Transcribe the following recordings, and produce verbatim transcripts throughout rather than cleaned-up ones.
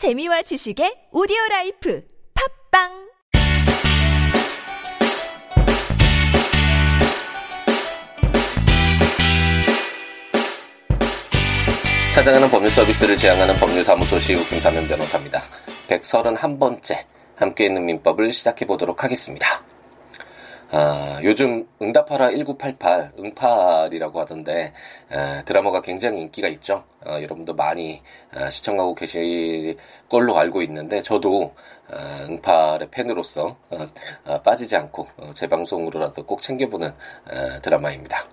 재미와 지식의 오디오라이프 팟빵 찾아가는 법률 서비스를 지향하는 법률사무소 시우 김삼연 변호사입니다. 백삼십일 번째 함께 있는 민법을 시작해보도록 하겠습니다. 아, 요즘 응답하라 천구백팔십팔, 응팔이라고 하던데 아, 드라마가 굉장히 인기가 있죠. 아, 여러분도 많이 아, 시청하고 계실 걸로 알고 있는데 저도 아, 응팔의 팬으로서 아, 아, 빠지지 않고 아, 재방송으로라도 꼭 챙겨보는 아, 드라마입니다.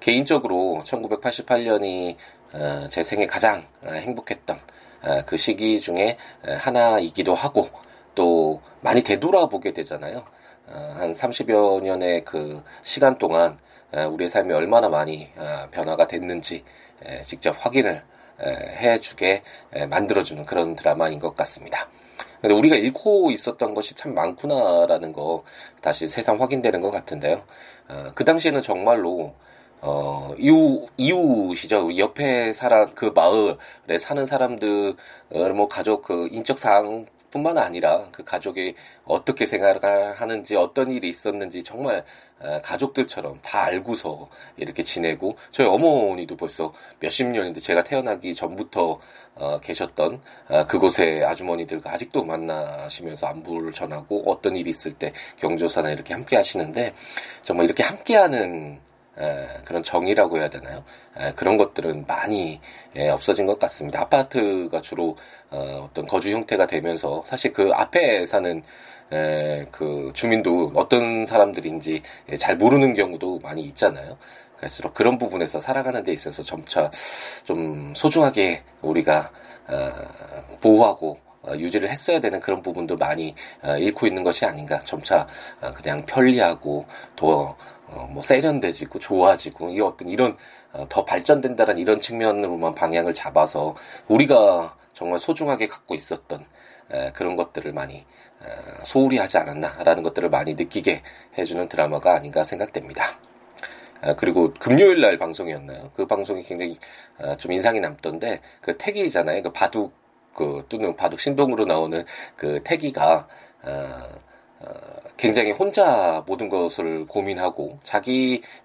개인적으로 천구백팔십팔 년이 어, 제 생에 가장 어, 행복했던 어, 그 시기 중에 어, 하나이기도 하고 또 많이 되돌아보게 되잖아요. 어, 한 삼십여 년의 그 시간 동안 어, 우리의 삶이 얼마나 많이 어, 변화가 됐는지 에, 직접 확인을 에, 해주게 에, 만들어주는 그런 드라마인 것 같습니다. 근데 우리가 잃고 있었던 것이 참 많구나라는 거 다시 새삼 확인되는 것 같은데요. 어, 그 당시에는 정말로 어, 이웃, 이웃이죠. 옆에 사람, 그 마을에 사는 사람들, 뭐, 가족, 그, 인적 사항 뿐만 아니라, 그 가족이 어떻게 생활하는지, 어떤 일이 있었는지, 정말, 가족들처럼 다 알고서 이렇게 지내고, 저희 어머니도 벌써 몇십 년인데, 제가 태어나기 전부터, 어, 계셨던, 어, 그곳의 아주머니들과 아직도 만나시면서 안부를 전하고, 어떤 일이 있을 때 경조사나 이렇게 함께 하시는데, 정말 이렇게 함께 하는, 에, 그런 정이라고 해야 되나요? 에, 그런 것들은 많이 에, 없어진 것 같습니다. 아파트가 주로 어, 어떤 거주 형태가 되면서 사실 그 앞에 사는 에, 그 주민도 어떤 사람들인지 에, 잘 모르는 경우도 많이 있잖아요. 그래서 그런 부분에서 살아가는 데 있어서 점차 좀 소중하게 우리가 어, 보호하고 어, 유지를 했어야 되는 그런 부분도 많이 어, 잃고 있는 것이 아닌가. 점차 어, 그냥 편리하고 더 어, 뭐, 세련되지고, 좋아지고, 이 어떤 이런, 어, 더 발전된다는 이런 측면으로만 방향을 잡아서, 우리가 정말 소중하게 갖고 있었던, 에, 그런 것들을 많이, 에, 소홀히 하지 않았나라는 것들을 많이 느끼게 해주는 드라마가 아닌가 생각됩니다. 아, 그리고 금요일 날 방송이었나요? 그 방송이 굉장히, 아, 좀 인상이 남던데, 그 태기잖아요. 그 바둑, 그, 뚜는 바둑 신동으로 나오는 그 태기가, 아, 어, 굉장히 혼자 모든 것을 고민하고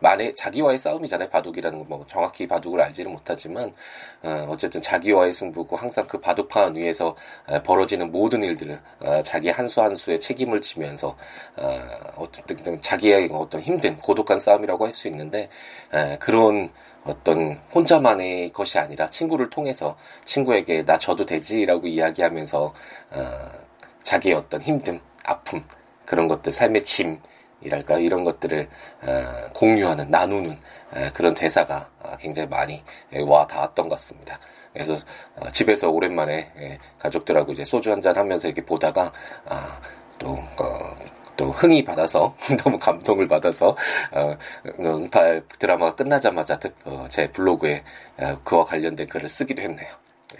자기만의 자기와의 싸움이잖아요. 바둑이라는 건 뭐 정확히 바둑을 알지는 못하지만 어, 어쨌든 자기와의 승부고 항상 그 바둑판 위에서 어, 벌어지는 모든 일들을 어, 자기 한 수 한 수에 책임을 지면서 어, 어쨌든 자기의 어떤 힘든 고독한 싸움이라고 할 수 있는데 어, 그런 어떤 혼자만의 것이 아니라 친구를 통해서 친구에게 나 져도 되지라고 이야기하면서 어, 자기의 어떤 힘든 아픔 그런 것들, 삶의 짐이랄까요? 이런 것들을 공유하는, 나누는 그런 대사가 굉장히 많이 와 닿았던 것 같습니다. 그래서 집에서 오랜만에 가족들하고 이제 소주 한잔 하면서 이렇게 보다가 또, 또 흥이 받아서, 너무 감동을 받아서 응팔 드라마가 끝나자마자 제 블로그에 그와 관련된 글을 쓰기도 했네요.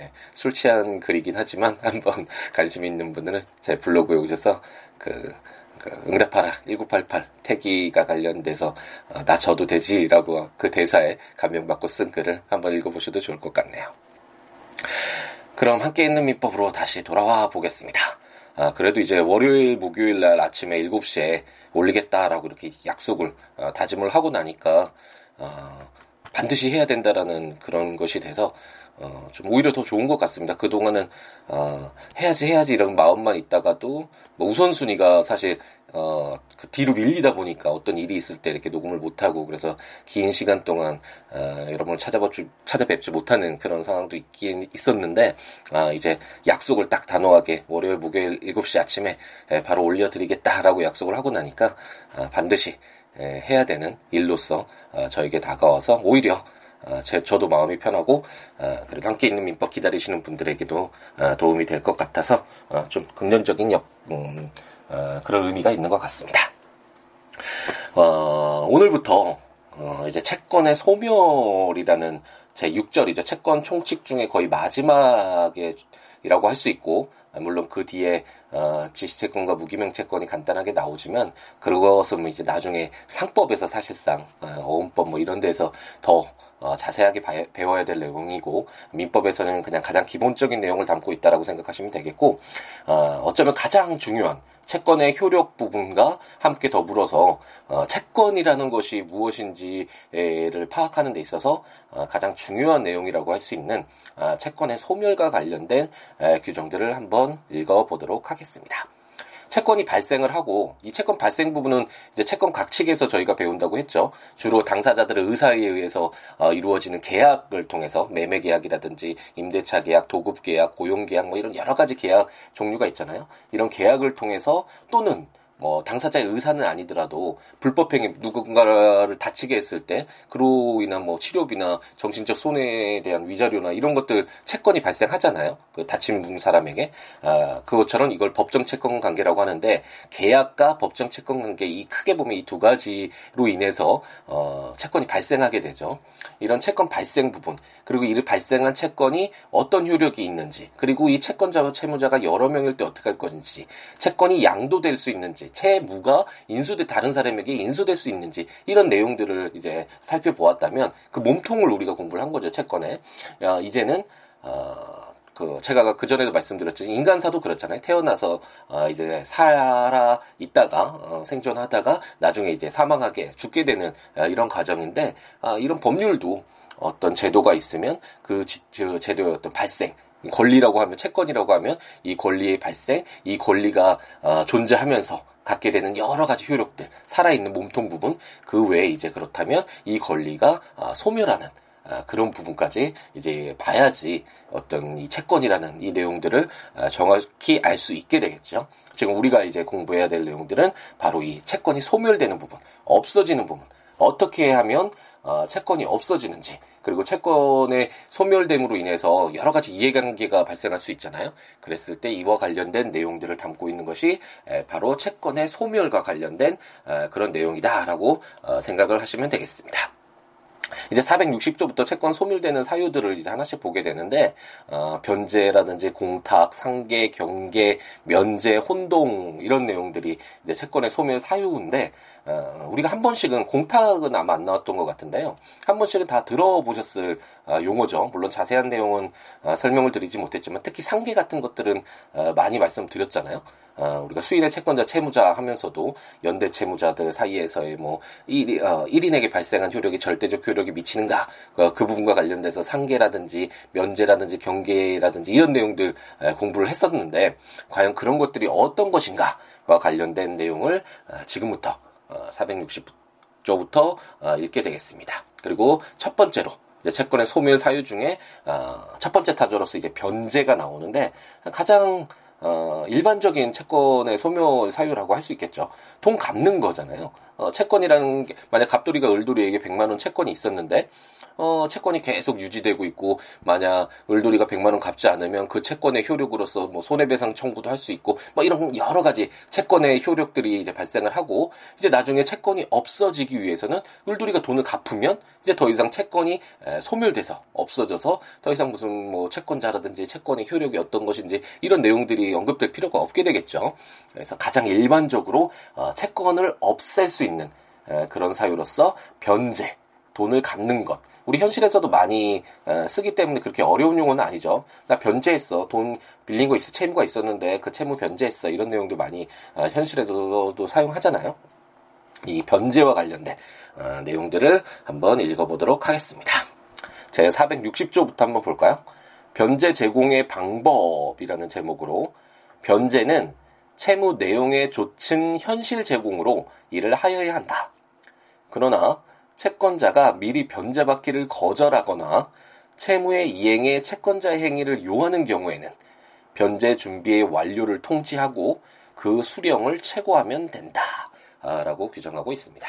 예, 술 취한 글이긴 하지만 한번 관심 있는 분들은 제 블로그에 오셔서 그, 그 응답하라 천구백팔십팔 태기가 관련돼서 어, 나 져도 되지라고 그 대사에 감명받고 쓴 글을 한번 읽어보셔도 좋을 것 같네요. 그럼 함께 있는 민법으로 다시 돌아와 보겠습니다. 아, 그래도 이제 월요일, 목요일 날 아침에 일곱 시에 올리겠다라고 이렇게 약속을 어, 다짐을 하고 나니까 어, 반드시 해야 된다라는 그런 것이 돼서 어, 좀 오히려 더 좋은 것 같습니다. 그동안은, 어, 해야지, 해야지, 이런 마음만 있다가도, 뭐 우선순위가 사실, 어, 그 뒤로 밀리다 보니까 어떤 일이 있을 때 이렇게 녹음을 못하고, 그래서 긴 시간 동안, 어, 여러분을 찾아뵙지, 찾아뵙지 못하는 그런 상황도 있긴 있었는데, 아, 이제 약속을 딱 단호하게 월요일, 목요일 일곱 시 아침에 에, 바로 올려드리겠다라고 약속을 하고 나니까, 아, 반드시, 에, 해야 되는 일로서, 아, 저에게 다가와서 오히려, 어, 제, 저도 마음이 편하고 어, 그리고 함께 있는 민법 기다리시는 분들에게도 어, 도움이 될 것 같아서 어, 좀 긍정적인 역, 음, 어, 그런 의미가 있는 것 같습니다. 어, 오늘부터 어, 이제 채권의 소멸이라는 제육 절이죠. 채권 총칙 중에 거의 마지막에 이라고 할 수 있고 물론 그 뒤에 어, 지시채권과 무기명채권이 간단하게 나오지만 그것은 이제 나중에 상법에서 사실상 어, 어음법 뭐 이런 데서 더 어, 자세하게 바, 배워야 될 내용이고, 민법에서는 그냥 가장 기본적인 내용을 담고 있다라고 생각하시면 되겠고, 어, 어쩌면 가장 중요한 채권의 효력 부분과 함께 더불어서 어, 채권이라는 것이 무엇인지를 파악하는 데 있어서 어, 가장 중요한 내용이라고 할 수 있는 어, 채권의 소멸과 관련된 에, 규정들을 한번 읽어보도록 하겠습니다. 채권이 발생을 하고, 이 채권 발생 부분은 이제 채권 각칙에서 저희가 배운다고 했죠. 주로 당사자들의 의사에 의해서 어, 이루어지는 계약을 통해서 매매 계약이라든지 임대차 계약, 도급 계약, 고용 계약 뭐 이런 여러 가지 계약 종류가 있잖아요. 이런 계약을 통해서 또는 뭐 당사자의 의사는 아니더라도 불법행위, 누군가를 다치게 했을 때 그로 인한 뭐 치료비나 정신적 손해에 대한 위자료나 이런 것들 채권이 발생하잖아요. 그 다친 사람에게. 아, 그것처럼 이걸 법정 채권 관계라고 하는데, 계약과 법정 채권 관계, 이 크게 보면 이 두 가지로 인해서 어, 채권이 발생하게 되죠. 이런 채권 발생 부분, 그리고 이를 발생한 채권이 어떤 효력이 있는지, 그리고 이 채권자와 채무자가 여러 명일 때 어떻게 할 것인지, 채권이 양도될 수 있는지, 채무가 인수돼 다른 사람에게 인수될 수 있는지, 이런 내용들을 이제 살펴보았다면 그 몸통을 우리가 공부를 한 거죠, 채권에. 어, 이제는 어, 그 제가 그 전에도 말씀드렸죠. 인간사도 그렇잖아요. 태어나서 어, 이제 살아 있다가 어, 생존하다가 나중에 이제 사망하게 죽게 되는 어, 이런 과정인데, 어, 이런 법률도 어떤 제도가 있으면 그, 지, 그 제도의 어떤 발생, 권리라고 하면, 채권이라고 하면 이 권리의 발생, 이 권리가 어, 존재하면서 갖게 되는 여러 가지 효력들, 살아있는 몸통 부분, 그 외에 이제 그렇다면 이 권리가 어, 소멸하는 어, 그런 부분까지 이제 봐야지 어떤 이 채권이라는 이 내용들을 어, 정확히 알 수 있게 되겠죠. 지금 우리가 이제 공부해야 될 내용들은 바로 이 채권이 소멸되는 부분, 없어지는 부분, 어떻게 하면 어, 채권이 없어지는지, 그리고 채권의 소멸됨으로 인해서 여러 가지 이해관계가 발생할 수 있잖아요. 그랬을 때 이와 관련된 내용들을 담고 있는 것이 바로 채권의 소멸과 관련된 그런 내용이다라고 생각을 하시면 되겠습니다. 이제 사백육십 조부터 채권 소멸되는 사유들을 이제 하나씩 보게 되는데, 어, 변제라든지 공탁, 상계, 경계, 면제, 혼동, 이런 내용들이 이제 채권의 소멸 사유인데, 어, 우리가 한 번씩은, 공탁은 아마 안 나왔던 것 같은데요, 한 번씩은 다 들어보셨을 어, 용어죠. 물론 자세한 내용은 어, 설명을 드리지 못했지만, 특히 상계 같은 것들은 어, 많이 말씀드렸잖아요. 어, 우리가 수인의 채권자, 채무자 하면서도 연대 채무자들 사이에서의 뭐 일, 어, 일인에게 발생한 효력이 절대적 효력이 미치는가, 어, 그 부분과 관련돼서 상계라든지 면제라든지 경계라든지 이런 내용들 에, 공부를 했었는데, 과연 그런 것들이 어떤 것인가와 관련된 내용을 어, 지금부터 어, 사백육십 조부터 어, 읽게 되겠습니다. 그리고 첫 번째로 채권의 소멸 사유 중에 어, 첫 번째 타조로서 이제 변제가 나오는데, 가장 어, 일반적인 채권의 소멸 사유라고 할 수 있겠죠. 돈 갚는 거잖아요. 어, 채권이라는 게, 만약 갑돌이가 을돌이에게 백만 원 채권이 있었는데, 어, 채권이 계속 유지되고 있고, 만약 을돌이가 백만 원 갚지 않으면 그 채권의 효력으로서 뭐 손해배상 청구도 할 수 있고, 뭐 이런 여러 가지 채권의 효력들이 이제 발생을 하고, 이제 나중에 채권이 없어지기 위해서는 을돌이가 돈을 갚으면 이제 더 이상 채권이 에, 소멸돼서 없어져서 더 이상 무슨 뭐 채권자라든지 채권의 효력이 어떤 것인지 이런 내용들이 언급될 필요가 없게 되겠죠. 그래서 가장 일반적으로 어, 채권을 없앨 수 있는 에, 그런 사유로서 변제, 돈을 갚는 것. 우리 현실에서도 많이 쓰기 때문에 그렇게 어려운 용어는 아니죠. 나 변제했어. 돈 빌린 거 있어. 채무가 있었는데 그 채무 변제했어. 이런 내용도 많이 현실에서도 사용하잖아요. 이 변제와 관련된 내용들을 한번 읽어보도록 하겠습니다. 제 사백육십 조부터 한번 볼까요? 변제 제공의 방법이라는 제목으로, 변제는 채무 내용의 조층 현실 제공으로 이를 하여야 한다. 그러나 채권자가 미리 변제받기를 거절하거나 채무의 이행에 채권자의 행위를 요하는 경우에는 변제 준비의 완료를 통지하고 그 수령을 체고하면 된다라고 규정하고 있습니다.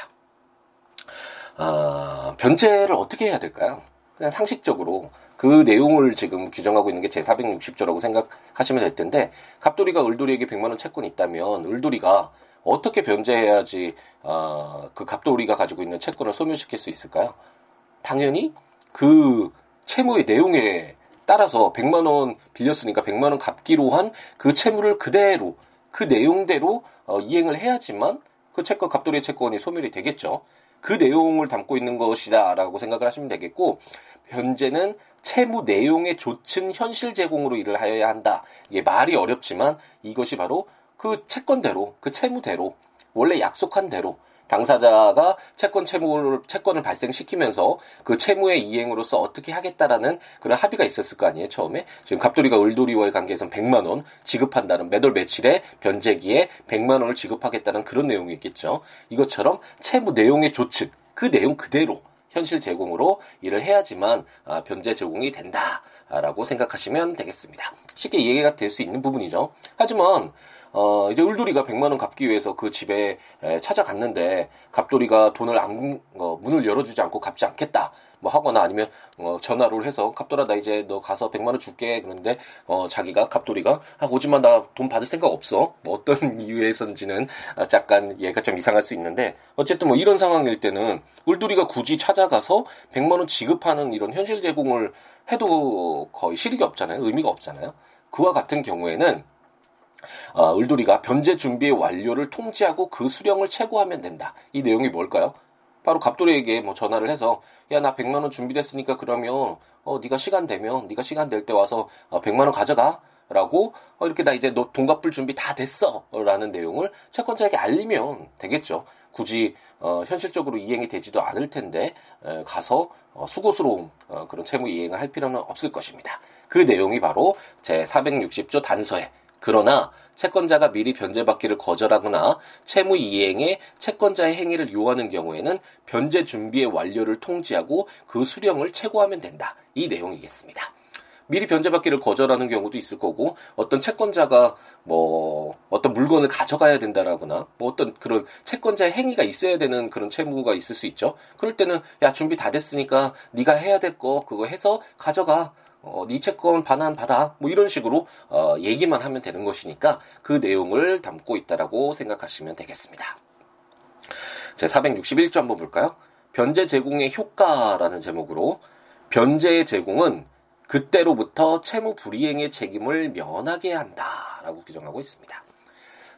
어, 변제를 어떻게 해야 될까요? 그냥 상식적으로 그 내용을 지금 규정하고 있는 게 제사백육십 조라고 생각하시면 될 텐데, 갑돌이가 을돌이에게 백만 원 채권이 있다면 을돌이가 어떻게 변제해야지 어, 그 갑돌이가 가지고 있는 채권을 소멸시킬 수 있을까요? 당연히 그 채무의 내용에 따라서 백만 원 빌렸으니까 백만 원 갚기로 한 그 채무를 그대로 그 내용대로 어, 이행을 해야지만 그 채권, 갑돌이의 채권이 소멸이 되겠죠. 그 내용을 담고 있는 것이다 라고 생각을 하시면 되겠고, 변제는 채무 내용의 좇은 현실 제공으로 일을 하여야 한다. 이게 말이 어렵지만 이것이 바로 그 채권대로, 그 채무대로, 원래 약속한 대로 당사자가 채권 채무를, 채권을 발생시키면서 그 채무의 이행으로서 어떻게 하겠다라는 그런 합의가 있었을 거 아니에요, 처음에? 지금 갑돌이가 을돌이와의 관계에서는 백만 원 지급한다는, 매달 며칠에 변제기에 백만 원을 지급하겠다는 그런 내용이 있겠죠. 이것처럼 채무 내용의 조치, 그 내용 그대로 현실 제공으로 일을 해야지만 변제 제공이 된다라고 생각하시면 되겠습니다. 쉽게 이해가 될 수 있는 부분이죠. 하지만 어, 이제 을돌이가 백만 원 갚기 위해서 그 집에 에, 찾아갔는데, 갑돌이가 돈을 안, 어, 문을 열어주지 않고 갚지 않겠다, 뭐 하거나 아니면, 어, 전화를 해서, 갑돌아, 나 이제 너 가서 백만 원 줄게. 그런데, 어, 자기가, 갑돌이가, 아, 오지마, 나 돈 받을 생각 없어. 뭐 어떤 이유에선지는, 아, 잠깐 얘가 좀 이상할 수 있는데, 어쨌든 뭐 이런 상황일 때는, 을돌이가 굳이 찾아가서 백만 원 지급하는 이런 현실 제공을 해도 거의 실익이 없잖아요. 의미가 없잖아요. 그와 같은 경우에는, 어, 을돌이가 변제 준비의 완료를 통지하고 그 수령을 체고하면 된다. 이 내용이 뭘까요? 바로 갑돌이에게 뭐 전화를 해서, 야, 나 백만 원 준비됐으니까 그러면 어 네가 시간 되면, 네가 시간 될 때 와서 어, 백만 원 가져가. 라고 어, 이렇게 나 이제 너 돈 갚을 준비 다 됐어. 라는 내용을 채권자에게 알리면 되겠죠. 굳이 어, 현실적으로 이행이 되지도 않을 텐데 에, 가서 어, 수고스러운 어, 그런 채무 이행을 할 필요는 없을 것입니다. 그 내용이 바로 제사백육십 조 단서에, 그러나 채권자가 미리 변제받기를 거절하거나 채무 이행에 채권자의 행위를 요하는 경우에는 변제 준비의 완료를 통지하고 그 수령을 체고하면 된다. 이 내용이겠습니다. 미리 변제받기를 거절하는 경우도 있을 거고, 어떤 채권자가 뭐 어떤 물건을 가져가야 된다라거나 뭐 어떤 그런 채권자의 행위가 있어야 되는 그런 채무가 있을 수 있죠. 그럴 때는, 야, 준비 다 됐으니까 네가 해야 될 거 그거 해서 가져가. 어, 네 채권 반환 받아. 뭐 이런 식으로 어, 얘기만 하면 되는 것이니까 그 내용을 담고 있다라고 생각하시면 되겠습니다. 제사백육십일 조 한번 볼까요? 변제 제공의 효과라는 제목으로, 변제 제공은 그때로부터 채무 불이행의 책임을 면하게 한다라고 규정하고 있습니다.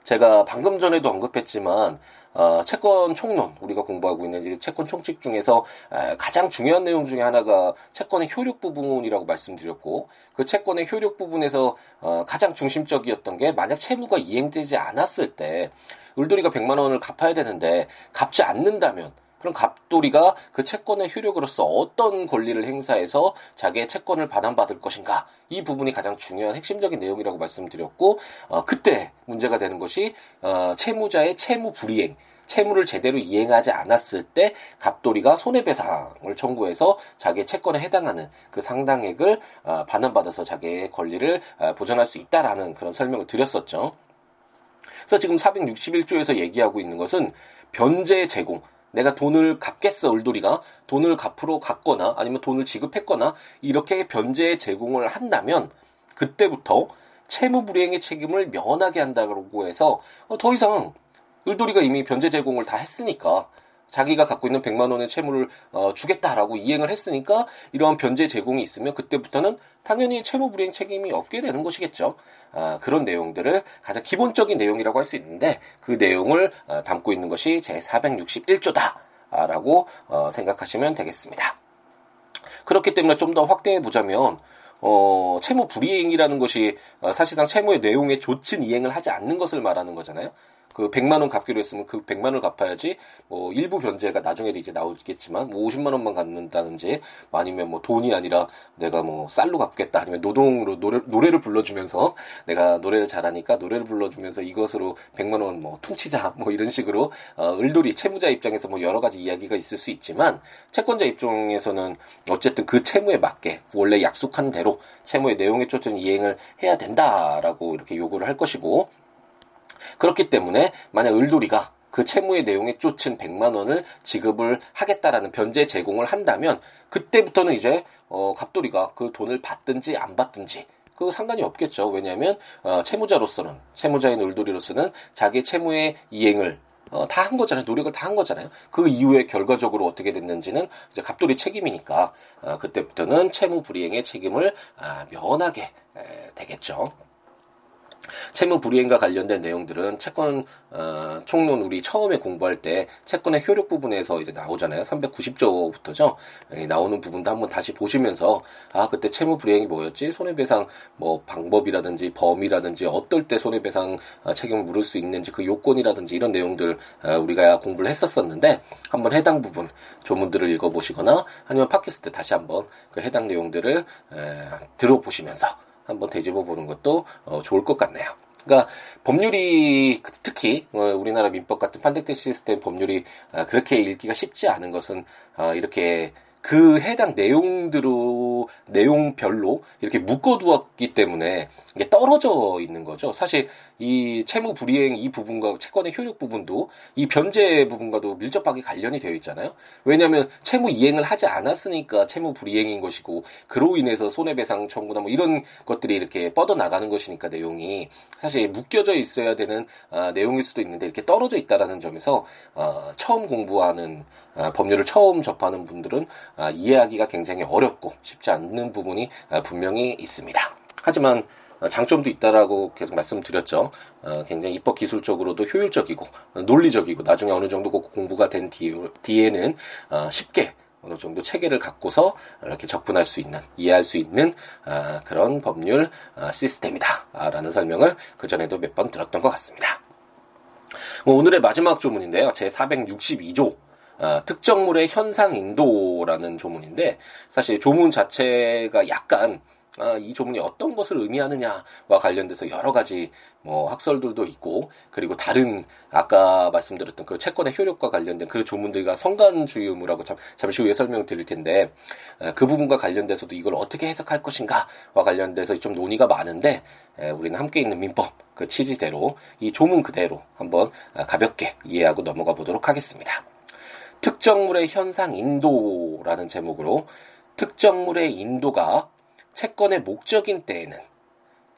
제가 방금 전에도 언급했지만 어, 채권 총론, 우리가 공부하고 있는 채권 총칙 중에서 에, 가장 중요한 내용 중에 하나가 채권의 효력 부분이라고 말씀드렸고, 그 채권의 효력 부분에서 어, 가장 중심적이었던 게, 만약 채무가 이행되지 않았을 때 을돌이가 백만 원을 갚아야 되는데 갚지 않는다면 그럼 갑돌이가 그 채권의 효력으로서 어떤 권리를 행사해서 자기의 채권을 반환받을 것인가, 이 부분이 가장 중요한 핵심적인 내용이라고 말씀드렸고, 어, 그때 문제가 되는 것이 어, 채무자의 채무 불이행, 채무를 제대로 이행하지 않았을 때 갑돌이가 손해배상을 청구해서 자기의 채권에 해당하는 그 상당액을 어, 반환받아서 자기의 권리를 어, 보전할 수 있다라는 그런 설명을 드렸었죠. 그래서 지금 사백육십일 조에서 얘기하고 있는 것은 변제 제공, 내가 돈을 갚겠어, 을돌이가 돈을 갚으러 갔거나 아니면 돈을 지급했거나 이렇게 변제 제공을 한다면 그때부터 채무 불이행의 책임을 면하게 한다고 해서, 더 이상 을돌이가 이미 변제 제공을 다 했으니까, 자기가 갖고 있는 백만 원의 채무를 어, 주겠다라고 이행을 했으니까, 이러한 변제 제공이 있으면 그때부터는 당연히 채무 불이행 책임이 없게 되는 것이겠죠. 아, 그런 내용들을 가장 기본적인 내용이라고 할 수 있는데, 그 내용을 어, 담고 있는 것이 제사백육십일 조다라고 어, 생각하시면 되겠습니다. 그렇기 때문에 좀 더 확대해 보자면, 어, 채무 불이행이라는 것이 어, 사실상 채무의 내용에 좇은 이행을 하지 않는 것을 말하는 거잖아요. 그 백만 원 갚기로 했으면 그 백만 원을 갚아야지, 뭐 일부 변제가 나중에도 이제 나오겠지만 뭐 오십만 원만 갚는다든지, 아니면 뭐 돈이 아니라 내가 뭐 쌀로 갚겠다, 아니면 노동으로 노래, 노래를 불러주면서, 내가 노래를 잘하니까 노래를 불러주면서 이것으로 백만 원 뭐 퉁치자, 뭐 이런 식으로 어, 을돌이 채무자 입장에서 뭐 여러 가지 이야기가 있을 수 있지만, 채권자 입장에서는 어쨌든 그 채무에 맞게 원래 약속한 대로 채무의 내용에 쫓은 이행을 해야 된다라고 이렇게 요구를 할 것이고, 그렇기 때문에 만약 을돌이가 그 채무의 내용에 쫓은 백만 원을 지급을 하겠다라는 변제 제공을 한다면 그때부터는 이제 어, 갑돌이가 그 돈을 받든지 안 받든지 그 상관이 없겠죠. 왜냐하면 어, 채무자로서는, 채무자인 을돌이로서는 자기 채무의 이행을 어, 다 한 거잖아요. 노력을 다 한 거잖아요. 그 이후에 결과적으로 어떻게 됐는지는 이제 갑돌이 책임이니까 어, 그때부터는 채무 불이행의 책임을 아, 면하게 에, 되겠죠. 채무 불이행과 관련된 내용들은 채권 어, 총론 우리 처음에 공부할 때 채권의 효력 부분에서 이제 나오잖아요. 삼백구십 조부터죠. 예, 나오는 부분도 한번 다시 보시면서 아 그때 채무 불이행이 뭐였지? 손해배상 뭐 방법이라든지 범위라든지 어떨 때 손해배상 어, 책임을 물을 수 있는지 그 요건이라든지 이런 내용들 어, 우리가 공부를 했었었는데 한번 해당 부분 조문들을 읽어보시거나 아니면 팟캐스트 다시 한번 그 해당 내용들을 에, 들어보시면서 한번 되짚어 보는 것도 어, 좋을 것 같네요. 그러니까 법률이 특히 어, 우리나라 민법 같은 판택대 시스템 법률이 어, 그렇게 읽기가 쉽지 않은 것은 어, 이렇게 그 해당 내용대로 내용별로 이렇게 묶어두었기 때문에 이게 떨어져 있는 거죠. 사실 이 채무 불이행 이 부분과 채권의 효력 부분도 이 변제 부분과도 밀접하게 관련이 되어 있잖아요. 왜냐하면 채무 이행을 하지 않았으니까 채무 불이행인 것이고 그로 인해서 손해배상 청구나 뭐 이런 것들이 이렇게 뻗어나가는 것이니까 내용이 사실 묶여져 있어야 되는 어, 내용일 수도 있는데 이렇게 떨어져 있다라는 점에서 어, 처음 공부하는 어, 법률을 처음 접하는 분들은 어, 이해하기가 굉장히 어렵고 쉽지 않는 부분이 어, 분명히 있습니다. 하지만 장점도 있다라고 계속 말씀드렸죠. 어, 굉장히 입법 기술적으로도 효율적이고 논리적이고 나중에 어느 정도 공부가 된 뒤, 뒤에는 어, 쉽게 어느 정도 체계를 갖고서 이렇게 접근할 수 있는 이해할 수 있는 어, 그런 법률 어, 시스템이다라는 설명을 그전에도 몇 번 들었던 것 같습니다. 뭐, 오늘의 마지막 조문인데요. 제사백육십이 조 어, 특정물의 현상인도라는 조문인데 사실 조문 자체가 약간 아, 이 조문이 어떤 것을 의미하느냐와 관련돼서 여러 가지 뭐 학설들도 있고 그리고 다른 아까 말씀드렸던 그 채권의 효력과 관련된 그 조문들과 성간주의 의무라고 참, 잠시 후에 설명을 드릴 텐데 에, 그 부분과 관련돼서도 이걸 어떻게 해석할 것인가와 관련돼서 좀 논의가 많은데 에, 우리는 함께 있는 민법 그 취지대로 이 조문 그대로 한번 가볍게 이해하고 넘어가 보도록 하겠습니다. 특정물의 현상 인도라는 제목으로 특정물의 인도가 채권의 목적인 때에는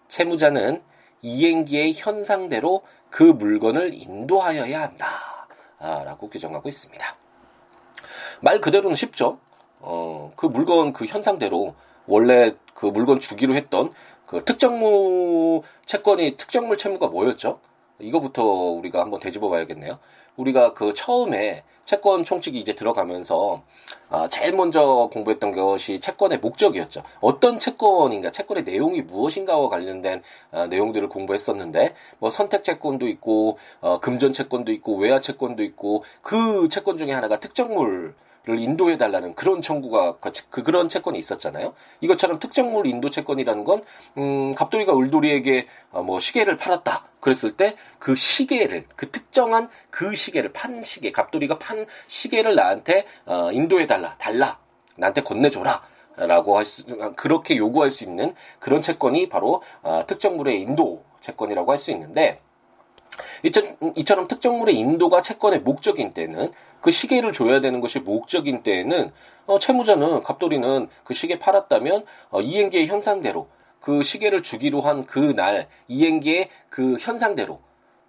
채무자는 이행기의 현상대로 그 물건을 인도하여야 한다라고 규정하고 있습니다. 말 그대로는 쉽죠. 어, 그 물건 그 현상대로 원래 그 물건 주기로 했던 그 특정물 채권이 특정물 채무가 뭐였죠? 이거부터 우리가 한번 되짚어 봐야겠네요. 우리가 그 처음에 채권 총칙이 이제 들어가면서 아, 제일 먼저 공부했던 것이 채권의 목적이었죠. 어떤 채권인가, 채권의 내용이 무엇인가와 관련된 아, 내용들을 공부했었는데 뭐 선택 채권도 있고 어, 금전 채권도 있고 외화 채권도 있고 그 채권 중에 하나가 특정물을 인도해달라는 그런 청구가 그 그런 채권이 있었잖아요. 이것처럼 특정물 인도 채권이라는 건 음, 갑돌이가 을돌이에게 어, 뭐 시계를 팔았다. 그랬을 때 그 시계를 그 특정한 그 시계를 판 시계 갑돌이가 판 시계를 나한테 어, 인도해달라 달라 나한테 건네줘라 라고 할 수, 그렇게 요구할 수 있는 그런 채권이 바로 어, 특정물의 인도 채권이라고 할 수 있는데 이처럼, 이처럼 특정물의 인도가 채권의 목적인 때는 그 시계를 줘야 되는 것이 목적인 때에는 어, 채무자는 갑돌이는 그 시계 팔았다면 어, 이행기의 현상대로 그 시계를 주기로 한 그 날 이행기의 그 현상대로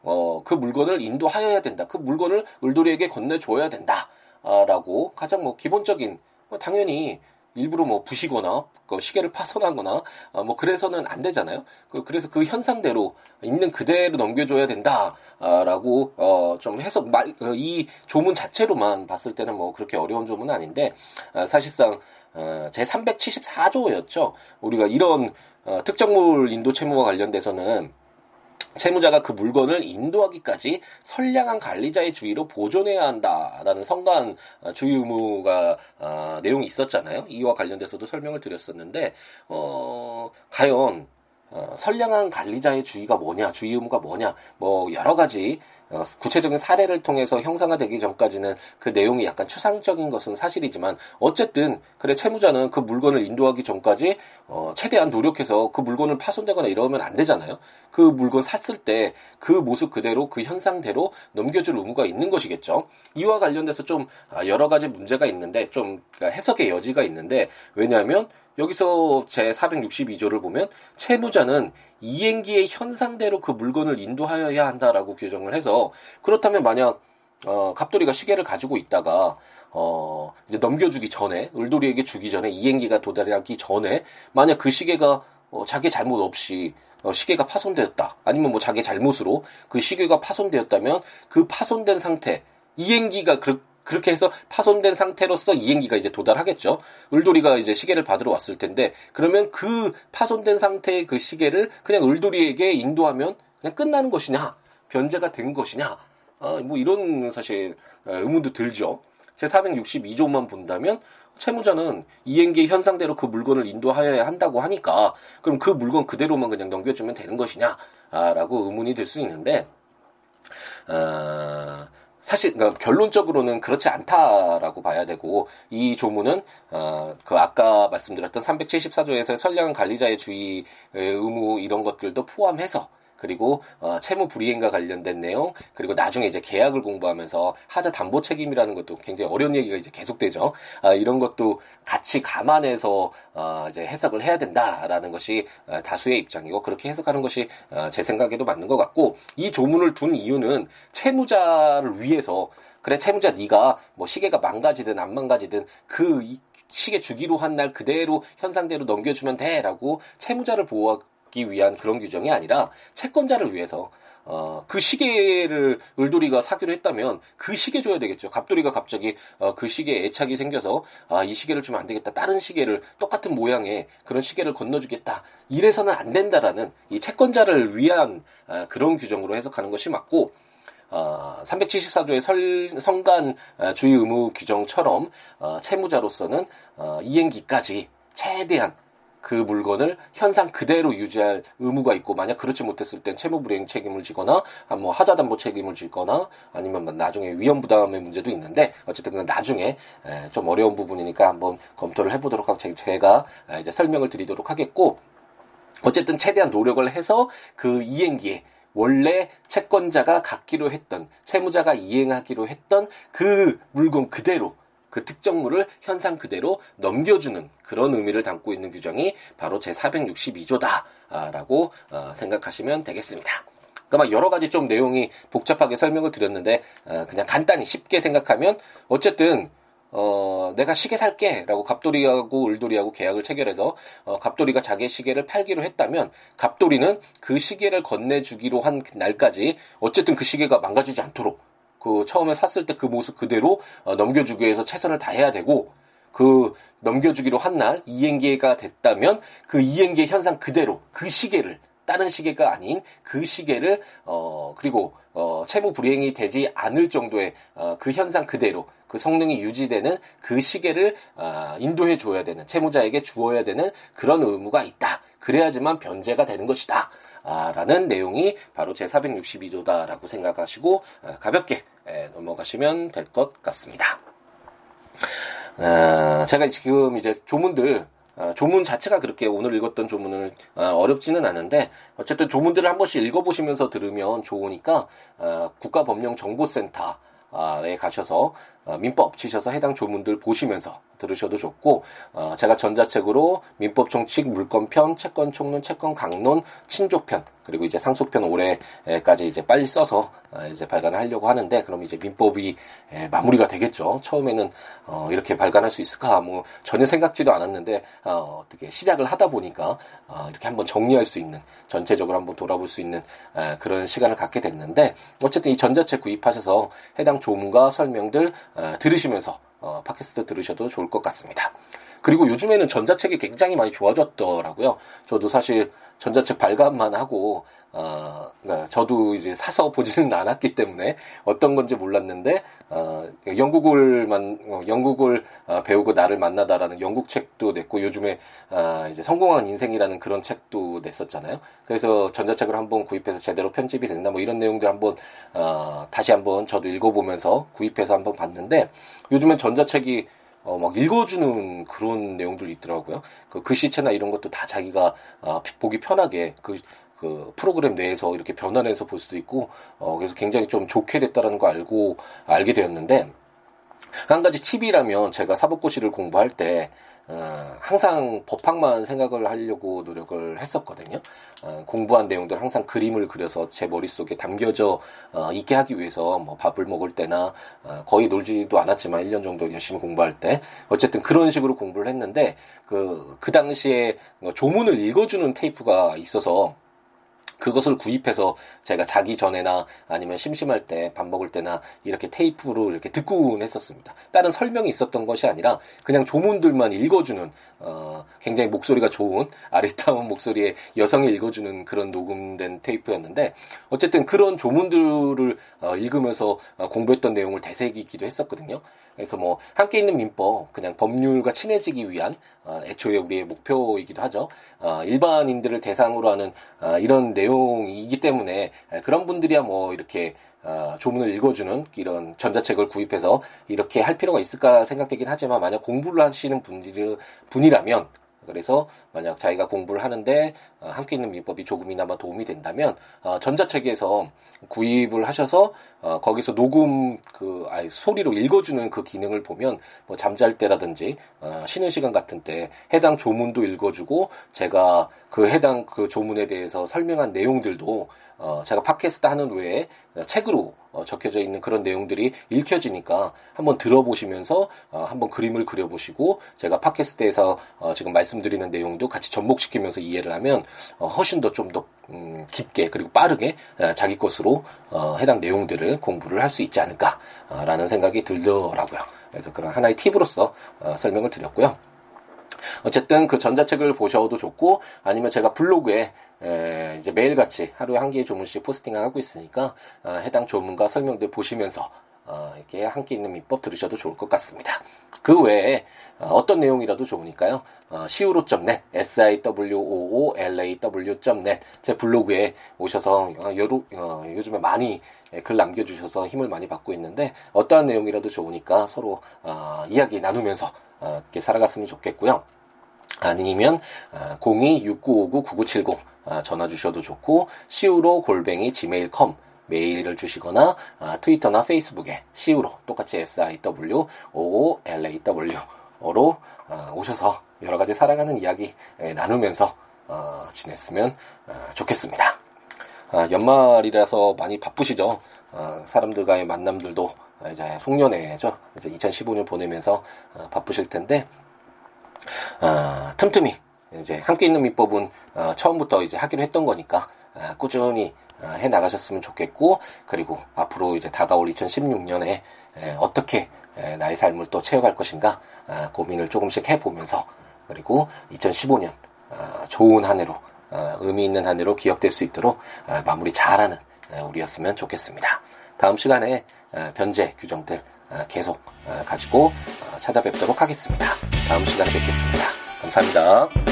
어, 그 물건을 인도하여야 된다. 그 물건을 을돌이에게 건네줘야 된다. 아, 라고 가장 뭐 기본적인 당연히 일부러 뭐 부시거나 그 시계를 파손하거나 아, 뭐 그래서는 안 되잖아요. 그, 그래서 그 현상대로 있는 그대로 넘겨줘야 된다. 아, 라고 어, 좀 해석 말, 이 조문 자체로만 봤을 때는 뭐 그렇게 어려운 조문은 아닌데 아, 사실상 어, 제삼백칠십사 조였죠. 우리가 이런 어, 특정물 인도 채무와 관련돼서는 채무자가 그 물건을 인도하기까지 선량한 관리자의 주의로 보존해야 한다라는 성간 주의 의무가 어, 내용이 있었잖아요. 이와 관련돼서도 설명을 드렸었는데 어, 과연 어, 선량한 관리자의 주의가 뭐냐, 주의 의무가 뭐냐, 뭐 여러 가지 어, 구체적인 사례를 통해서 형상화되기 전까지는 그 내용이 약간 추상적인 것은 사실이지만 어쨌든 그래 채무자는 그 물건을 인도하기 전까지 어, 최대한 노력해서 그 물건을 파손되거나 이러면 안 되잖아요. 그 물건 샀을 때 그 모습 그대로 그 현상대로 넘겨줄 의무가 있는 것이겠죠. 이와 관련돼서 좀 여러 가지 문제가 있는데 좀 해석의 여지가 있는데 왜냐하면 여기서 제사백육십이 조를 보면 채무자는 이행기의 현상대로 그 물건을 인도하여야 한다라고 규정을 해서 그렇다면 만약 어, 갑돌이가 시계를 가지고 있다가 어, 이제 넘겨주기 전에, 을돌이에게 주기 전에, 이행기가 도달하기 전에, 만약 그 시계가 어, 자기 잘못 없이 어, 시계가 파손되었다, 아니면 뭐 자기 잘못으로 그 시계가 파손되었다면, 그 파손된 상태, 이행기가 그, 그렇게 해서 파손된 상태로서 이행기가 이제 도달하겠죠. 을돌이가 이제 시계를 받으러 왔을 텐데, 그러면 그 파손된 상태의 그 시계를 그냥 을돌이에게 인도하면 그냥 끝나는 것이냐, 변제가 된 것이냐, 아, 뭐 이런 사실 의문도 들죠. 제사백육십이 조만 본다면 채무자는 이행기의 현상대로 그 물건을 인도하여야 한다고 하니까, 그럼 그 물건 그대로만 그냥 넘겨주면 되는 것이냐라고 의문이 들 수 있는데, 어, 사실 그러니까 결론적으로는 그렇지 않다라고 봐야 되고, 이 조문은 어, 그 아까 말씀드렸던 삼백칠십사 조에서의 선량한 관리자의 주의 의무 이런 것들도 포함해서, 그리고 어, 채무 불이행과 관련된 내용, 그리고 나중에 이제 계약을 공부하면서 하자 담보 책임이라는 것도 굉장히 어려운 얘기가 이제 계속되죠. 아, 이런 것도 같이 감안해서 어, 이제 해석을 해야 된다라는 것이 어, 다수의 입장이고, 그렇게 해석하는 것이 어, 제 생각에도 맞는 것 같고, 이 조문을 둔 이유는 채무자를 위해서, 그래 채무자 네가 뭐 시계가 망가지든 안 망가지든 그 이, 시계 주기로 한 날 그대로 현상대로 넘겨주면 돼라고 채무자를 보호하고 기 위한 그런 규정이 아니라, 채권자를 위해서 어, 그 시계를 을돌이가 사기로 했다면 그 시계 줘야 되겠죠. 갑돌이가 갑자기 어, 그 시계에 애착이 생겨서 아, 이 시계를 주면 안 되겠다, 다른 시계를 똑같은 모양의 그런 시계를 건너주겠다, 이래서는 안 된다라는 이 채권자를 위한 아, 그런 규정으로 해석하는 것이 맞고, 어, 삼백칠십사 조의 설, 성간 아, 주의 의무 규정처럼 어, 채무자로서는 어, 이행기까지 최대한 그 물건을 현상 그대로 유지할 의무가 있고, 만약 그렇지 못했을 땐 채무불이행 책임을 지거나, 뭐 하자담보 책임을 지거나, 아니면 나중에 위험부담의 문제도 있는데, 어쨌든 그건 나중에 좀 어려운 부분이니까 한번 검토를 해보도록 하고, 제가 이제 설명을 드리도록 하겠고, 어쨌든 최대한 노력을 해서 그 이행기에 원래 채권자가 갖기로 했던, 채무자가 이행하기로 했던 그 물건 그대로, 그 특정물을 현상 그대로 넘겨주는 그런 의미를 담고 있는 규정이 바로 제사백육십이 조다라고 생각하시면 되겠습니다. 그러니까 여러 가지 좀 내용이 복잡하게 설명을 드렸는데, 그냥 간단히 쉽게 생각하면, 어쨌든 어, 내가 시계 살게 라고 갑돌이하고 을돌이하고 계약을 체결해서 어, 갑돌이가 자기의 시계를 팔기로 했다면, 갑돌이는 그 시계를 건네주기로 한 날까지 어쨌든 그 시계가 망가지지 않도록, 그 처음에 샀을 때 그 모습 그대로 넘겨주기 위해서 최선을 다해야 되고, 그 넘겨주기로 한 날 이행기가 됐다면 그 이행기의 현상 그대로 그 시계를, 다른 시계가 아닌 그 시계를 어 그리고 어 채무 불이행이 되지 않을 정도의 어 그 현상 그대로 그 성능이 유지되는 그 시계를 어 인도해 줘야 되는, 채무자에게 주어야 되는 그런 의무가 있다. 그래야지만 변제가 되는 것이다. 아, 라는 내용이 바로 제사백육십이 조다라고 생각하시고 가볍게 넘어가시면 될 것 같습니다. 아, 제가 지금 이제 조문들, 조문 자체가 그렇게 오늘 읽었던 조문은 어렵지는 않은데, 어쨌든 조문들을 한 번씩 읽어보시면서 들으면 좋으니까 국가법령정보센터 에 가셔서 민법 치셔서 해당 조문들 보시면서 들으셔도 좋고, 제가 전자책으로 민법 총칙, 물권편, 채권 총론, 채권 강론, 친족편, 그리고 이제 상속편 올해까지 이제 빨리 써서 이제 발간을 하려고 하는데, 그럼 이제 민법이 마무리가 되겠죠. 처음에는 이렇게 발간할 수 있을까 뭐 전혀 생각지도 않았는데, 어떻게 시작을 하다 보니까 이렇게 한번 정리할 수 있는, 전체적으로 한번 돌아볼 수 있는 그런 시간을 갖게 됐는데, 어쨌든 이 전자책 구입하셔서 해당 조문과 설명들 어, 들으시면서 어, 팟캐스트 들으셔도 좋을 것 같습니다. 그리고 요즘에는 전자책이 굉장히 많이 좋아졌더라고요. 저도 사실 전자책 발간만 하고 어, 저도 이제 사서 보지는 않았기 때문에 어떤 건지 몰랐는데, 어, 영국을 만 영국을 어, 배우고 나를 만나다라는 영국 책도 냈고, 요즘에 어, 이제 성공한 인생이라는 그런 책도 냈었잖아요. 그래서 전자책을 한번 구입해서 제대로 편집이 됐나 뭐 이런 내용들 한번 어, 다시 한번 저도 읽어보면서 구입해서 한번 봤는데, 요즘엔 전자책이 어, 막 읽어주는 그런 내용들이 있더라고요. 그 글씨체나 이런 것도 다 자기가 어, 보기 편하게 그, 그 프로그램 내에서 이렇게 변환해서 볼 수도 있고, 어, 그래서 굉장히 좀 좋게 됐다라는 거 알고 알게 되었는데, 한 가지 팁이라면, 제가 사법고시를 공부할 때 어, 항상 법학만 생각을 하려고 노력을 했었거든요. 어, 공부한 내용들 항상 그림을 그려서 제 머릿속에 담겨져 어, 있게 하기 위해서 뭐 밥을 먹을 때나 어, 거의 놀지도 않았지만 일 년 정도 열심히 공부할 때 어쨌든 그런 식으로 공부를 했는데 그, 그 당시에 조문을 읽어주는 테이프가 있어서 그것을 구입해서 제가 자기 전에나 아니면 심심할 때 밥 먹을 때나 이렇게 테이프로 이렇게 듣곤 했었습니다. 다른 설명이 있었던 것이 아니라 그냥 조문들만 읽어주는 어, 굉장히 목소리가 좋은 아리따운 목소리의 여성이 읽어주는 그런 녹음된 테이프였는데 어쨌든 그런 조문들을 어, 읽으면서 어, 공부했던 내용을 되새기기도 했었거든요. 그래서 뭐 함께 있는 민법, 그냥 법률과 친해지기 위한 어, 애초에 우리의 목표이기도 하죠. 어, 일반인들을 대상으로 하는 어, 이런 내용이기 때문에 그런 분들이야 뭐 이렇게 어, 조문을 읽어주는 이런 전자책을 구입해서 이렇게 할 필요가 있을까 생각되긴 하지만 만약 공부를 하시는 분들, 분이라면 그래서 만약 자기가 공부를 하는데 어, 함께 있는 민법이 조금이나마 도움이 된다면 어, 전자책에서 구입을 하셔서 어, 거기서 녹음 그 아니, 소리로 읽어주는 그 기능을 보면 뭐 잠잘 때라든지 어, 쉬는 시간 같은 때 해당 조문도 읽어주고 제가 그 해당 그 조문에 대해서 설명한 내용들도 어, 제가 팟캐스트 하는 외에 책으로 어, 적혀져 있는 그런 내용들이 읽혀지니까 한번 들어보시면서 어, 한번 그림을 그려보시고 제가 팟캐스트에서 어, 지금 말씀드리는 내용도 같이 접목시키면서 이해를 하면 어, 훨씬 더 좀 더 음, 깊게 그리고 빠르게 어, 자기 것으로 어, 해당 내용들을 공부를 할 수 있지 않을까라는 생각이 들더라고요. 그래서 그런 하나의 팁으로서 어, 설명을 드렸고요. 어쨌든 그 전자책을 보셔도 좋고 아니면 제가 블로그에 에, 이제 매일같이 하루에 한 개의 조문씩 포스팅을 하고 있으니까 어, 해당 조문과 설명들 보시면서 어, 이렇게 함께 있는 민법 들으셔도 좋을 것 같습니다. 그 외에 어, 어떤 내용이라도 좋으니까요. 어, siwoolaw.net, siwoolaw.net 제 블로그에 오셔서 어, 여러, 어, 요즘에 많이 글 남겨주셔서 힘을 많이 받고 있는데 어떠한 내용이라도 좋으니까 서로 어, 이야기 나누면서 어, 이렇게 살아갔으면 좋겠고요. 아니면 어, 공이 육구오구 구구칠공 어, 전화 주셔도 좋고 시우로 골뱅이 지메일 닷컴 메일을 주시거나 어, 트위터나 페이스북에 시우로 똑같이 siwoolaw로 어, 오셔서 여러가지 살아가는 이야기 에, 나누면서 어, 지냈으면 어, 좋겠습니다. 어, 연말이라서 많이 바쁘시죠? 어, 사람들과의 만남들도 이제 송년회죠. 이제 이천십오 년 보내면서 어, 바쁘실 텐데 어, 틈틈이 이제 함께 있는 민법은 어, 처음부터 이제 하기로 했던 거니까 어, 꾸준히 어, 해 나가셨으면 좋겠고 그리고 앞으로 이제 다가올 이천십육 년에 에, 어떻게 에, 나의 삶을 또 채워갈 것인가 어, 고민을 조금씩 해보면서 그리고 이천십오 년 어, 좋은 한 해로 어, 의미 있는 한 해로 기억될 수 있도록 어, 마무리 잘하는 어, 우리였으면 좋겠습니다. 다음 시간에 어, 변제 규정들 어, 계속 어, 가지고 어, 찾아뵙도록 하겠습니다. 다음 시간에 뵙겠습니다. 감사합니다.